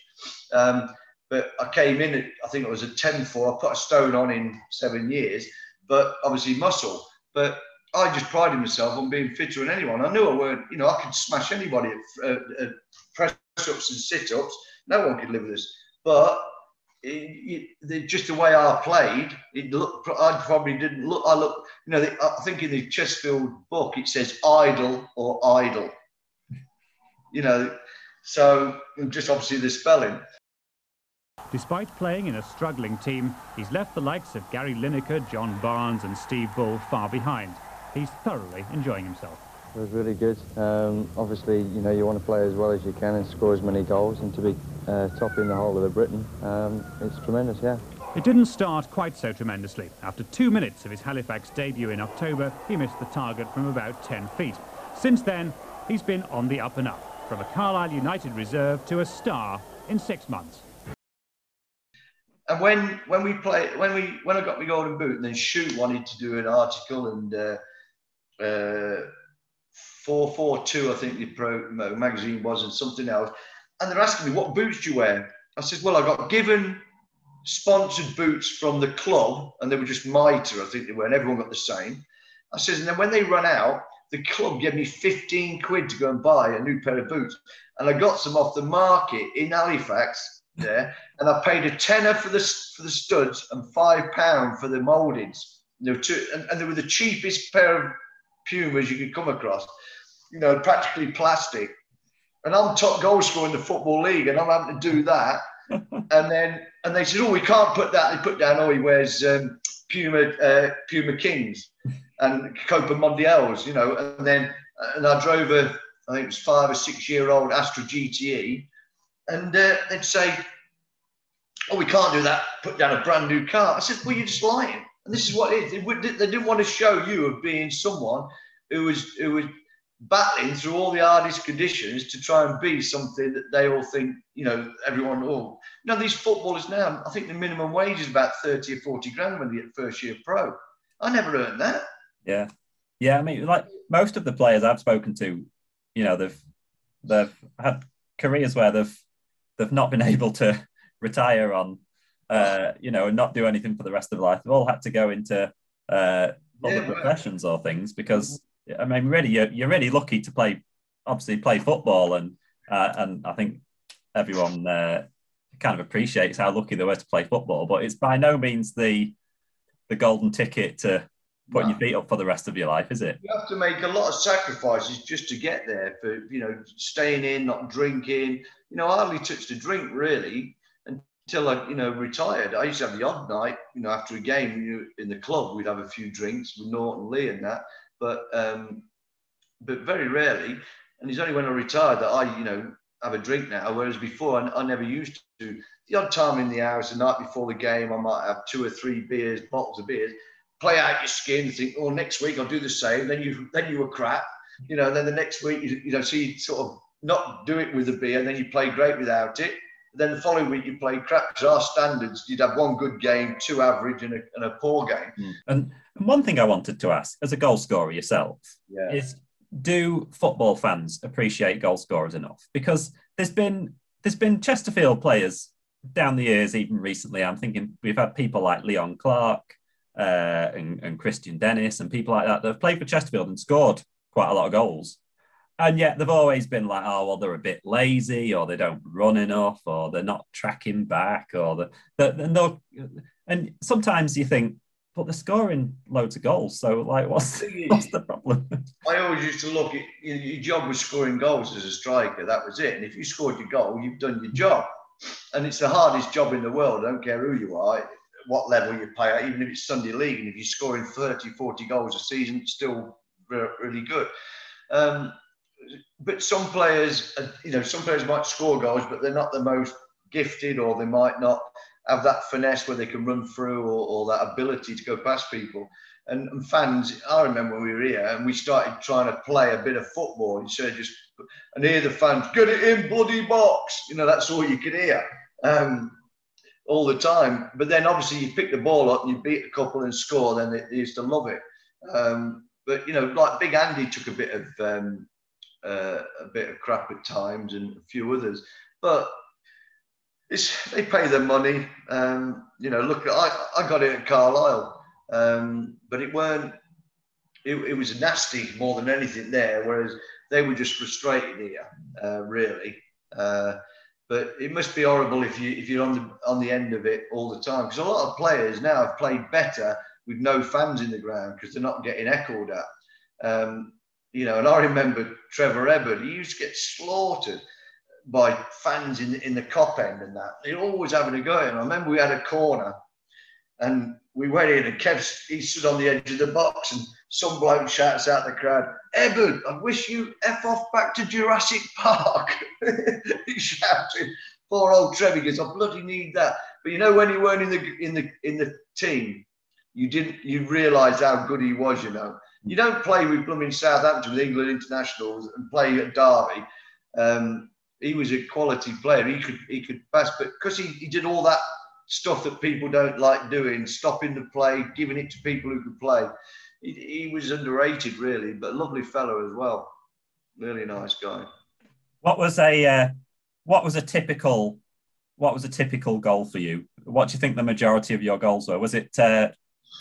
Um, but I came in at, I think it was a ten four. I put a stone on in seven years. But obviously muscle. But I just prided myself on being fitter than anyone. I knew I weren't, you know, I could smash anybody at, at, at press-ups and sit-ups. No one could live with us. But it, it, just the way I played, it looked, I probably didn't look, I look, you know, the, I think in the Chesterfield book, it says idle or idle, you know, so just obviously the spelling. Despite playing in a struggling team, he's left the likes of Gary Lineker, John Barnes and Steve Bull far behind. He's thoroughly enjoying himself. It was really good. Um, obviously, you know, you want to play as well as you can and score as many goals, and to be Uh, topping the whole of the Britain. Um, it's tremendous, yeah. It didn't start quite so tremendously. After two minutes of his Halifax debut in October, he missed the target from about ten feet. Since then, he's been on the up and up, from a Carlisle United reserve to a star in six months. And when when we play, when we when I got my golden boot, and then Shoot wanted to do an article, and uh, uh, four four two, I think the pro magazine was, and something else. And they're asking me, what boots do you wear? I said, well, I got given sponsored boots from the club, and they were just mitre, I think they were, and everyone got the same. I said, and then when they run out, the club gave me fifteen quid to go and buy a new pair of boots. And I got some off the market in Halifax there, and I paid a tenner for the, for the studs and five pound for the mouldings. And, and, and they were the cheapest pair of Pumas you could come across, you know, practically plastic. And I'm top goal scorer in the Football League, and I'm having to do that. And then, and they said, oh, we can't put that. They put down, oh, he wears um, Puma uh, Puma Kings and Copa Mondials, you know. And then, and I drove a, I think it was five or six year old Astra G T E, and uh, they'd say, oh, we can't do that. Put down a brand new car. I said, well, you're just lying. And this is what it is. They, would, they didn't want to show you of being someone who was who was. battling through all the hardest conditions to try and be something that they all think, you know, everyone, all. You know, these footballers now, I think the minimum wage is about thirty or forty grand when they get first year pro. I never earned that. Yeah. Yeah, I mean, like most of the players I've spoken to, you know, they've they've had careers where they've they've not been able to retire on, uh, you know, and not do anything for the rest of their life. They've all had to go into uh, other yeah, professions well. or things because... I mean, really, you're, you're really lucky to play, obviously, play football. And uh, and I think everyone uh, kind of appreciates how lucky they were to play football. But it's by no means the the golden ticket to putting no. your feet up for the rest of your life, is it? You have to make a lot of sacrifices just to get there for, you know, staying in, not drinking. You know, I hardly touched a drink, really, until I, you know, retired. I used to have the odd night, you know, after a game in the club, we'd have a few drinks with Norton Lee and that. But um, but very rarely, and it's only when I retired that I, you know, have a drink now. Whereas before, I, I never used to. The odd time in the house, the night before the game, I might have two or three beers, bottles of beers. Play out your skin, think, oh, next week I'll do the same. Then you, then you were crap, you know. And then the next week, you, you know, so you sort of not do it with the beer, and then you play great without it. And then the following week, you play crap. Because our standards, you'd have one good game, two average, and a, and a poor game. Mm. And And one thing I wanted to ask, as a goal scorer yourself, yeah. is do football fans appreciate goal scorers enough? Because there's been there's been Chesterfield players down the years, even recently. I'm thinking we've had people like Leon Clark uh, and, and Christian Dennis and people like that that have played for Chesterfield and scored quite a lot of goals. And yet they've always been like, oh, well, they're a bit lazy, or they don't run enough, or they're not tracking back, or the the and sometimes you think, but they're scoring loads of goals, so like, what's the, what's the problem? I always used to look at, you know, your job was scoring goals as a striker. That was it. And if you scored your goal, you've done your job. And it's the hardest job in the world. I don't care who you are. what level you play at, even if it's Sunday league, and if you're scoring thirty, forty goals a season, it's still really good. Um, but some players, you know, some players might score goals, but they're not the most gifted, or they might not have that finesse where they can run through, or, or that ability to go past people. And, and fans, I remember when we were here and we started trying to play a bit of football instead of just, and hear the fans, get it in bloody box. You know, that's all you could hear um, all the time. But then obviously you pick the ball up and you beat a couple and score, then they, they used to love it. Um, but, you know, like Big Andy took a bit of um, uh, a bit of crap at times, and a few others. But it's, they pay their money. Um, you know, look, I, I got it at Carlisle. Um, but it weren't, it, it was nasty more than anything there, whereas they were just frustrated here, uh, really. Uh, but it must be horrible if, you, if you're on the, on the end of it all the time, because a lot of players now have played better with no fans in the ground because they're not getting echoed at. Um, you know, and I remember Trevor Ebbard, he used to get slaughtered by fans in the, in the cop end and that. They're always having a go at him. I remember we had a corner and we went in and Kev, he stood on the edge of the box, and some bloke shouts out the crowd, Ebbard, I wish you F off back to Jurassic Park. He shouted. Poor old Trevor goes, I bloody need that. But you know, when he weren't in the in the in the team, you didn't you realised how good he was, you know. You don't play with blooming Southampton with England internationals and play at Derby. Um, he was a quality player, he could he could pass, but because he, he did all that stuff that people don't like doing, stopping the play, giving it to people who could play. He, he was underrated, really, but a lovely fellow as well. Really nice guy. What was a uh, what was a typical what was a typical goal for you? What do you think the majority of your goals were? Was it uh,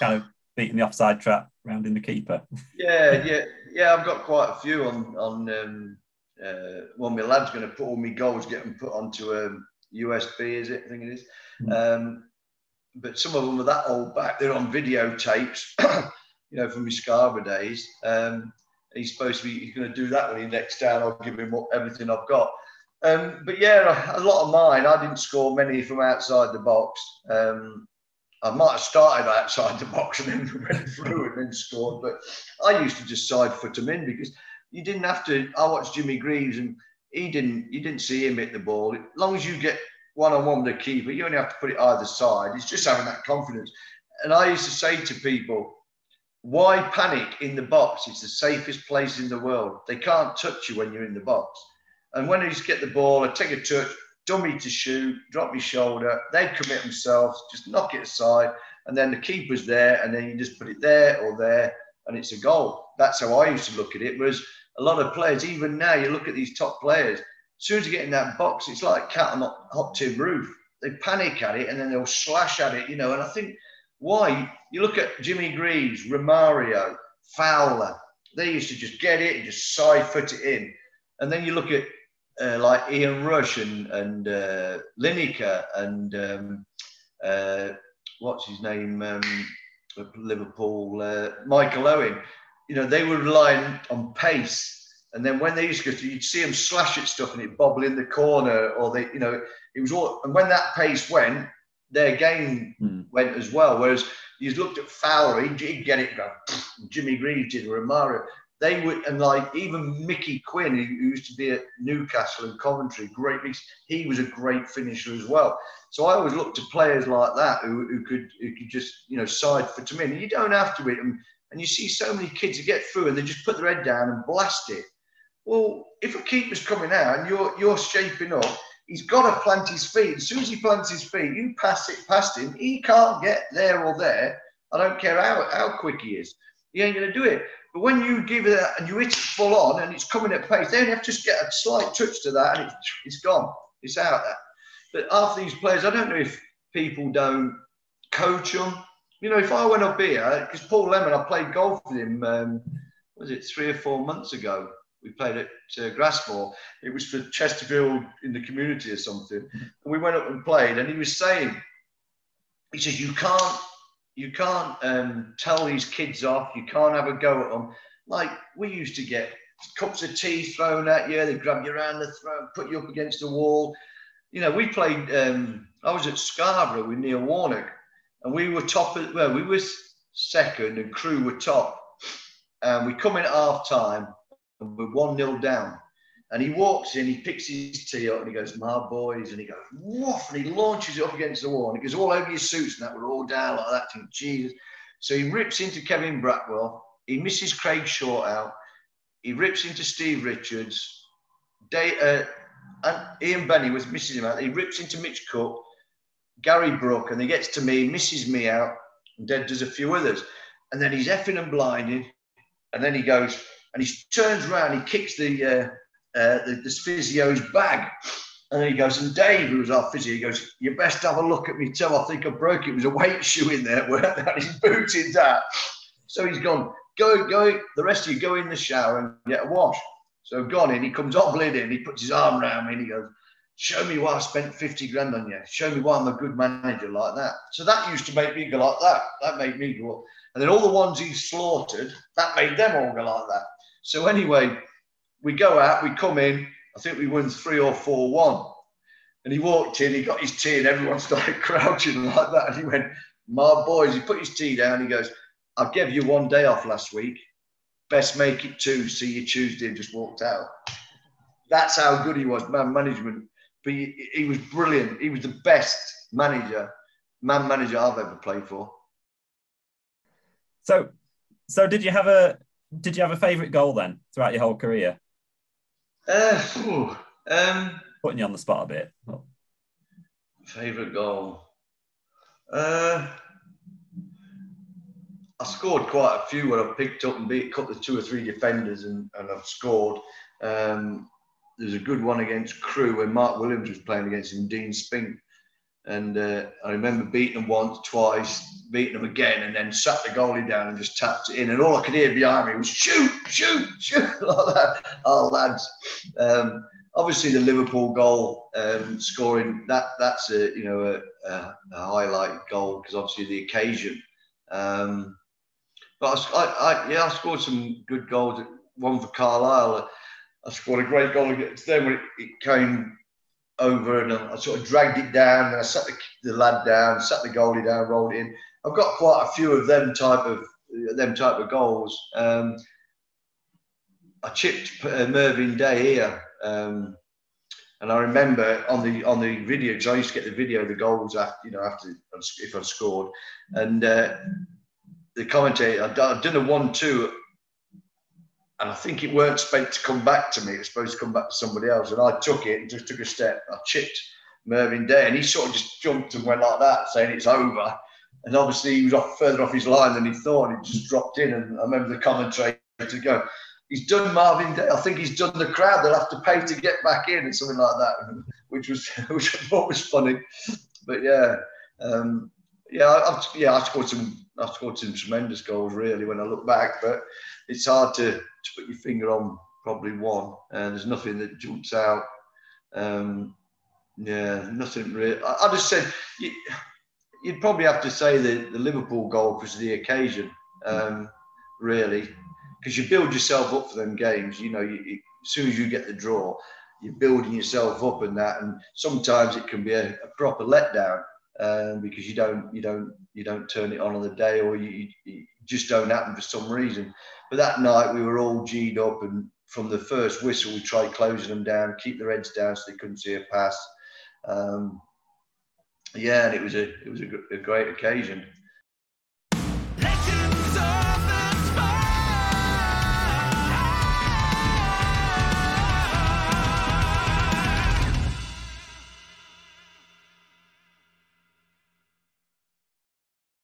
kind of beating the offside trap, rounding the keeper? Yeah, yeah, yeah. I've got quite a few on on. Um, uh, well, my lad's going to put all my goals, get them put onto a. Um, U S B, is it? I think it is. Um, but some of them are that old back. They're on videotapes, you know, from his Scarborough days. Um, he's supposed to be, he's going to do that when he next down. I'll give him everything I've got. Um, but yeah, a lot of mine, I didn't score many from outside the box. Um, I might have started outside the box and then went through and then scored. But I used to just side foot them in because you didn't have to. I watched Jimmy Greaves and He didn't. You didn't see him hit the ball. As long as you get one-on-one with the keeper, you only have to put it either side. It's just having that confidence. And I used to say to people, why panic in the box? It's the safest place in the world. They can't touch you when you're in the box. And when I used to get the ball, I'd take a touch, dummy to shoot, drop my shoulder. They'd commit themselves, just knock it aside. And then the keeper's there, and then you just put it there or there, and it's a goal. That's how I used to look at it. Whereas a lot of players, even now, you look at these top players, as soon as you get in that box, it's like cat on a hot tin roof. They panic at it and then they'll slash at it, you know. And I think, why? You look at Jimmy Greaves, Romario, Fowler. They used to just get it and just side foot it in. And then you look at uh, like Ian Rush and, and uh, Lineker and um, uh, what's his name, um, Liverpool, uh, Michael Owen. You know, they were relying on pace, and then when they used to go through, you'd see them slash at stuff and it bobble in the corner, or they, you know, it was all, and when that pace went, their game mm. went as well. Whereas you looked at Fowler, he'd get it, go, Jimmy Greaves did, or Amara. They would, and like even Mickey Quinn, who used to be at Newcastle and Coventry, great, he was a great finisher as well. So I always looked to players like that who, who could who could just, you know, side for to win. You don't have to win them. And you see so many kids who get through and they just put their head down and blast it. Well, if a keeper's coming out and you're you're shaping up, he's got to plant his feet. As soon as he plants his feet, you pass it past him. He can't get there or there. I don't care how, how quick he is. He ain't going to do it. But when you give it and you hit it full on and it's coming at pace, they only have to just get a slight touch to that and it's, it's gone. It's out there. But after these players, I don't know if people don't coach them. You know, if I went up here, because Paul Lemon, I played golf with him, um, was it three or four months ago? We played at uh, Grassmore. It was for Chesterfield in the community or something. And we went up and played, and he was saying, he says, you can't, you can't um, tell these kids off. You can't have a go at them. Like, we used to get cups of tea thrown at you. They grab you around the throat, put you up against the wall. You know, we played, um, I was at Scarborough with Neil Warnock. and we were top. Well, we were second, and Crew were top. And we come in at half time, and we're one nil down. And he walks in, he picks his tee up, and he goes, "My boys," and he goes, woof, and he launches it up against the wall, and it goes all over your suits, and that we're all down like that. And Jesus. So he rips into Kevin Brackwell, he misses Craig Short out, he rips into Steve Richards, Day, uh, and Ian Benny was missing him out, he rips into Mitch Cook, Gary Brook, and he gets to me, misses me out, and Dead does a few others. And then he's effing and blinded, and then he goes, and he turns around, he kicks the... Uh, Uh, the, the physio's bag, and then he goes, and Dave, who was our physio, he goes, "You best have a look at me toe. I think I broke it. It was a weight shoe in there. He's booted that." So he's gone, go, go, the rest of you go in the shower and get a wash. So I've gone in, he comes hobbling in, he puts his arm around me and he goes, "Show me why I spent fifty grand on you. Show me why I'm a good manager like that." So that used to make me go like that. That made me go up. And then all the ones he slaughtered, that made them all go like that. So anyway, we go out, we come in, I think we won three or four one. And he walked in, he got his tea, and everyone started crouching like that. And he went, "My boys," he put his tea down, he goes, "I gave you one day off last week. Best make it two, see you Tuesday," and just walked out. That's how good he was, man management. But he, he was brilliant. He was the best manager, man manager I've ever played for. So so did you have a did you have a favourite goal then throughout your whole career? Uh, ooh, um, Putting you on the spot a bit. Oh. Favourite goal? Uh, I scored quite a few where I picked up and beat a couple of two or three defenders and, and I've scored. Um, there's a good one against Crew when Mark Williams was playing against him, Dean Spink. And uh, I remember beating them once, twice, beating them again, and then sat the goalie down and just tapped it in. And all I could hear behind me was shoot, shoot, shoot, like that. Oh, lads. Um, obviously, the Liverpool goal um, scoring, that that's a, you know, a, a, a highlight goal because obviously the occasion. Um, but I, I, yeah, I scored some good goals. One for Carlisle. I scored a great goal against them when it, it came over and I sort of dragged it down and I sat the, the lad down, sat the goalie down, rolled it in. I've got quite a few of them type of them type of goals. Um, I chipped uh, Mervyn Day here, um, and I remember on the on the video because I used to get the video of the goals after you know after if I scored, and uh, the commentator I'd done a one-two. And I think it weren't supposed to come back to me. It was supposed to come back to somebody else. And I took it and just took a step. I chipped Mervyn Day. And he sort of just jumped and went like that, saying it's over. And obviously he was off, further off his line than he thought. And he just dropped in. And I remember the commentator go, "He's done Marvin Day. I think he's done the crowd. They'll have to pay to get back in," and something like that, which was which I thought was funny. But, yeah. Um, yeah, I've, yeah, I scored some, I scored some tremendous goals, really, when I look back. But it's hard to, to put your finger on probably one, and there's nothing that jumps out. Um, yeah, nothing really. I, I just said you, you'd probably have to say the, the Liverpool goal because of the occasion, um, really, because you build yourself up for them games. You know, you, you, as soon as you get the draw, you're building yourself up and that, and sometimes it can be a, a proper letdown um, because you don't, you don't, you don't turn it on on the day, or you, you just don't happen for some reason. But that night we were all G'd up, and from the first whistle we tried closing them down, keep their heads down so they couldn't see a pass. Um, yeah, and it was a it was a, a great occasion.